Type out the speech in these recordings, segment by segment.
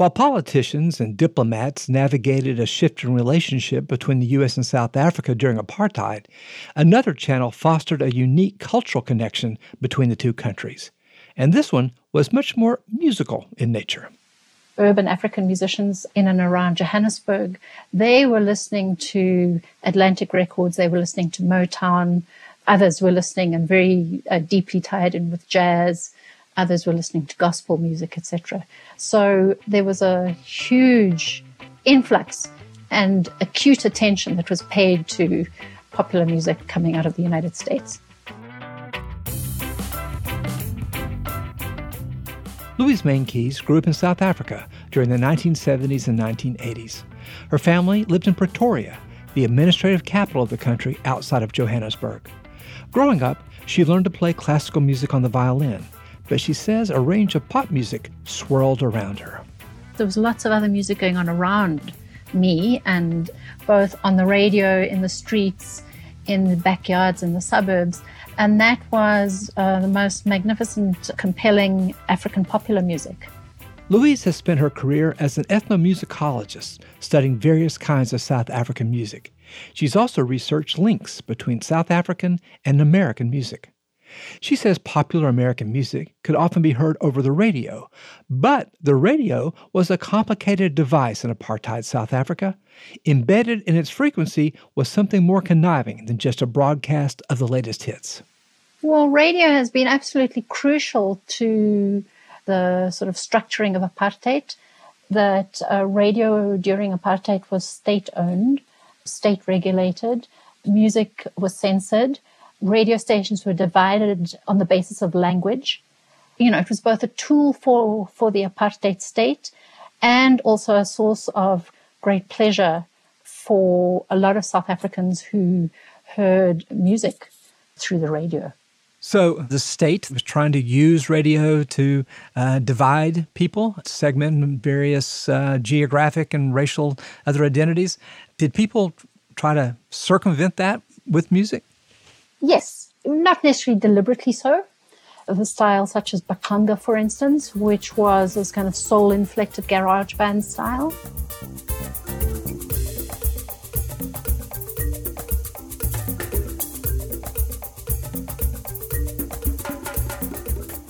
While politicians and diplomats navigated a shift in relationship between the U.S. and South Africa during apartheid, another channel fostered a unique cultural connection between the two countries. And this one was much more musical in nature. Urban African musicians in and around Johannesburg, they were listening to Atlantic Records, they were listening to Motown, others were listening and very deeply tied in with jazz, others were listening to gospel music, etc. So there was a huge influx and acute attention that was paid to popular music coming out of the United States. Louise Meintjes grew up in South Africa during the 1970s and 1980s. Her family lived in Pretoria, the administrative capital of the country outside of Johannesburg. Growing up, she learned to play classical music on the violin, but she says a range of pop music swirled around her. There was lots of other music going on around me, and both on the radio, in the streets, in the backyards, in the suburbs. And that was the most magnificent, compelling African popular music. Louise has spent her career as an ethnomusicologist, studying various kinds of South African music. She's also researched links between South African and American music. She says popular American music could often be heard over the radio, but the radio was a complicated device in apartheid South Africa. Embedded in its frequency was something more conniving than just a broadcast of the latest hits. Well, radio has been absolutely crucial to the sort of structuring of apartheid, that radio during apartheid was state-owned, state-regulated, music was censored, radio stations were divided on the basis of language. You know, it was both a tool for the apartheid state and also a source of great pleasure for a lot of South Africans who heard music through the radio. So the state was trying to use radio to divide people, segment various geographic and racial other identities. Did people try to circumvent that with music? Yes, not necessarily deliberately so. The style such as Mbaqanga, for instance, which was this kind of soul-inflected garage band style.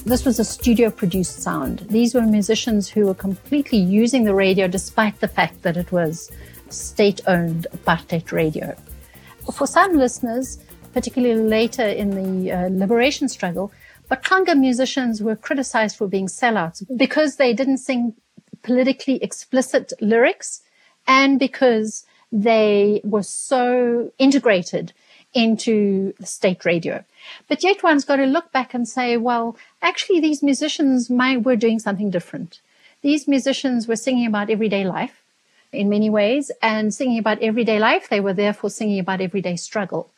This was a studio-produced sound. These were musicians who were completely using the radio despite the fact that it was state-owned apartheid radio. For some listeners, particularly later in the liberation struggle, Mbaqanga musicians were criticized for being sellouts because they didn't sing politically explicit lyrics and because they were so integrated into the state radio. But yet one's got to look back and say, well, actually these musicians were doing something different. These musicians were singing about everyday life in many ways, and singing about everyday life, they were therefore singing about everyday struggle.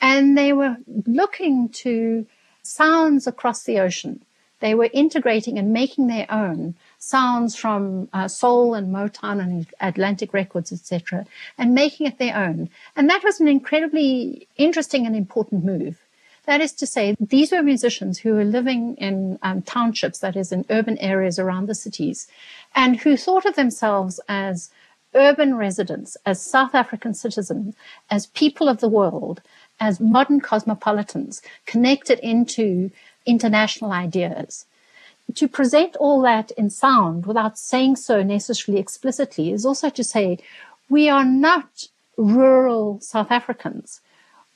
And they were looking to sounds across the ocean. They were integrating and making their own sounds from soul and Motown and Atlantic Records, etc., and making it their own. And that was an incredibly interesting and important move. That is to say, these were musicians who were living in townships, that is, in urban areas around the cities, and who thought of themselves as urban residents, as South African citizens, as people of the world, as modern cosmopolitans connected into international ideas. To present all that in sound without saying so necessarily explicitly is also to say we are not rural South Africans.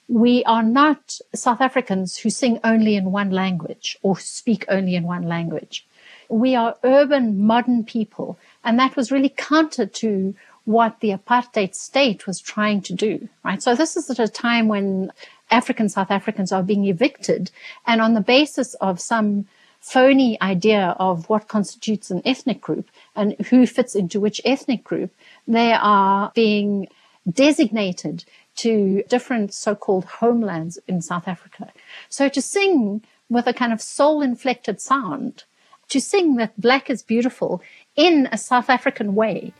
We are not South Africans who sing only in one language or speak only in one language. We are urban, modern people, and that was really counter to what the apartheid state was trying to do, right? So this is at a time when African South Africans are being evicted, and on the basis of some phony idea of what constitutes an ethnic group and who fits into which ethnic group, they are being designated to different so-called homelands in South Africa. So to sing with a kind of soul-inflected sound, to sing that black is beautiful in a South African way,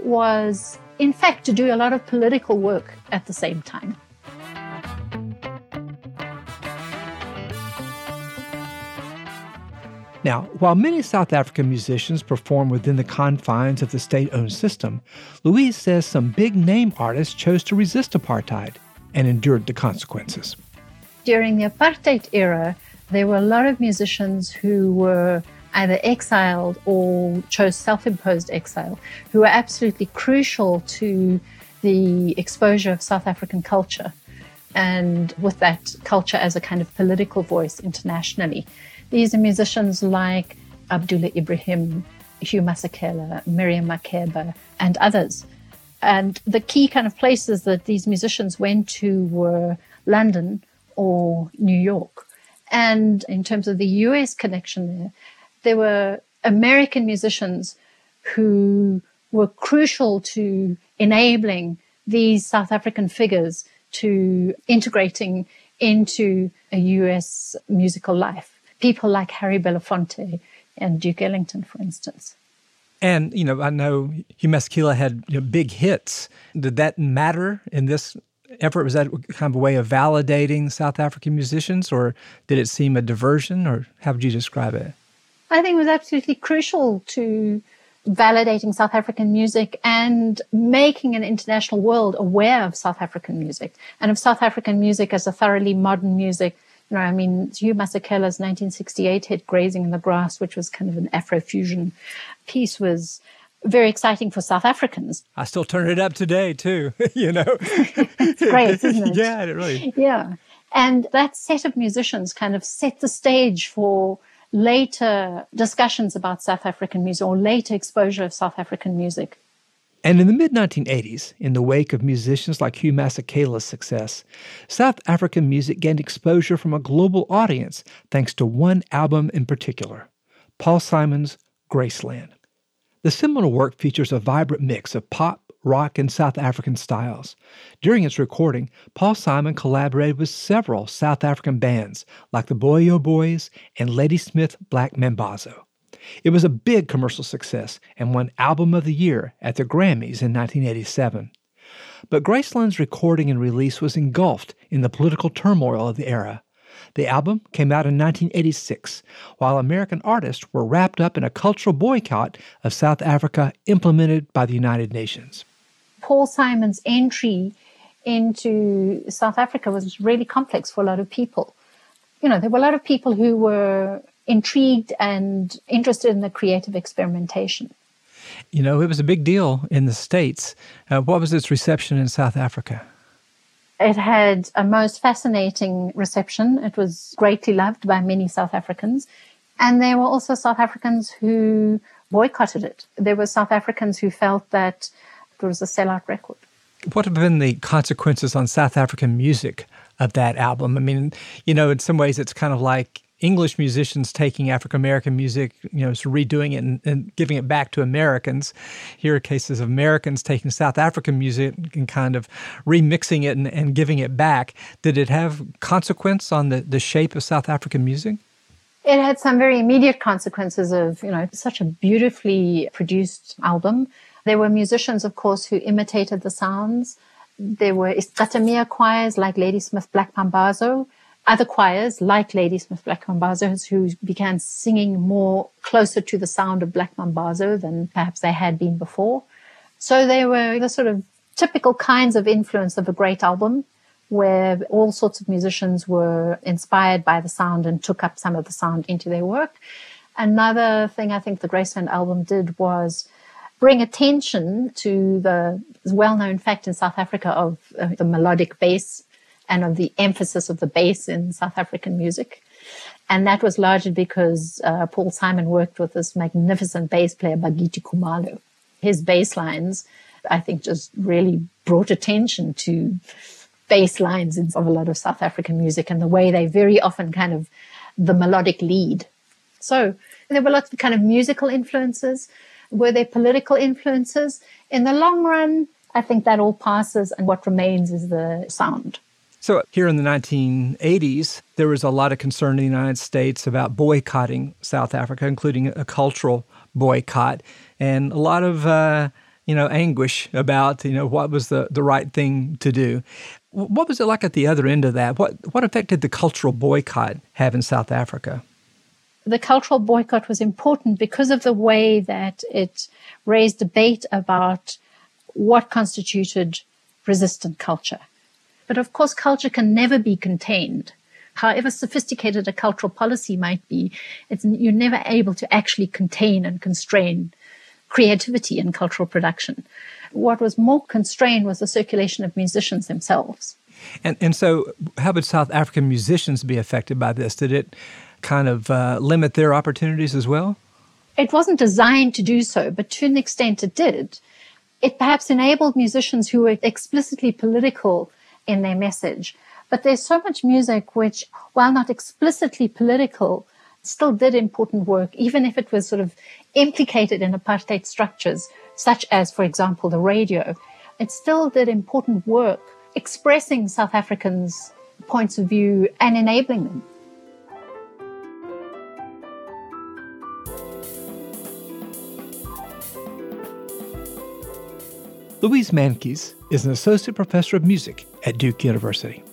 was, in fact, to do a lot of political work at the same time. Now, while many South African musicians perform within the confines of the state-owned system, Louise says some big-name artists chose to resist apartheid and endured the consequences. During the apartheid era, there were a lot of musicians who were either exiled or chose self-imposed exile, who were absolutely crucial to the exposure of South African culture, and with that culture as a kind of political voice internationally. These are musicians like Abdullah Ibrahim, Hugh Masekela, Miriam Makeba, and others. And the key kind of places that these musicians went to were London or New York. And in terms of the US connection there were American musicians who were crucial to enabling these South African figures to integrating into a US musical life. People like Harry Belafonte and Duke Ellington, for instance. And, you know, I know Hugh Masekela had big hits. Did that matter in this effort? Was that kind of a way of validating South African musicians, or did it seem a diversion, or how would you describe it? I think it was absolutely crucial to validating South African music and making an international world aware of South African music and of South African music as a thoroughly modern music. No, I mean, Hugh Masekela's 1968 hit Grazing in the Grass, which was kind of an Afrofusion piece, was very exciting for South Africans. I still turn it up today, too, you know. It's great, isn't it? Yeah, it really. Yeah. And that set of musicians kind of set the stage for later discussions about South African music or later exposure of South African music. And in the mid-1980s, in the wake of musicians like Hugh Masekela's success, South African music gained exposure from a global audience thanks to one album in particular, Paul Simon's Graceland. The seminal work features a vibrant mix of pop, rock, and South African styles. During its recording, Paul Simon collaborated with several South African bands like the Boyo Boys and Ladysmith Black Mambazo. It was a big commercial success and won Album of the Year at the Grammys in 1987. But Graceland's recording and release was engulfed in the political turmoil of the era. The album came out in 1986, while American artists were wrapped up in a cultural boycott of South Africa implemented by the United Nations. Paul Simon's entry into South Africa was really complex for a lot of people. You know, there were a lot of people who were intrigued and interested in the creative experimentation. You know, it was a big deal in the States. What was its reception in South Africa? It had a most fascinating reception. It was greatly loved by many South Africans. And there were also South Africans who boycotted it. There were South Africans who felt that it was a sellout record. What have been the consequences on South African music of that album? I mean, you know, in some ways it's kind of like English musicians taking African-American music, you know, so redoing it and giving it back to Americans. Here are cases of Americans taking South African music and kind of remixing it and giving it back. Did it have consequence on the shape of South African music? It had some very immediate consequences of, you know, such a beautifully produced album. There were musicians, of course, who imitated the sounds. There were Iscatamiya choirs like Ladysmith Black Mambazo, other choirs like Ladysmith Black Mambazo who began singing more closer to the sound of Black Mambazo than perhaps they had been before. So they were the sort of typical kinds of influence of a great album where all sorts of musicians were inspired by the sound and took up some of the sound into their work. Another thing I think the Graceland album did was bring attention to the well-known fact in South Africa of the melodic bass and of the emphasis of the bass in South African music. And that was largely because Paul Simon worked with this magnificent bass player, Bagiti Kumalo. His bass lines, I think, just really brought attention to bass lines of a lot of South African music and the way they very often kind of the melodic lead. So there were lots of kind of musical influences. Were there political influences? In the long run, I think that all passes and what remains is the sound. So here in the 1980s, there was a lot of concern in the United States about boycotting South Africa, including a cultural boycott, and a lot of, anguish about, what was the right thing to do. What was it like at the other end of that? What effect did the cultural boycott have in South Africa? the cultural boycott was important because of the way that it raised debate about what constituted resistant culture. But of course, culture can never be contained. However sophisticated a cultural policy might be, you're never able to actually contain and constrain creativity and cultural production. What was more constrained was the circulation of musicians themselves. And so how would South African musicians be affected by this? Did it kind of limit their opportunities as well? It wasn't designed to do so, but to an extent it did. It perhaps enabled musicians who were explicitly political in their message. But there's so much music which, while not explicitly political, still did important work, even if it was sort of implicated in apartheid structures, such as, for example, the radio. It still did important work expressing South Africans' points of view and enabling them. Louise Meintjes is an associate professor of music at Duke University.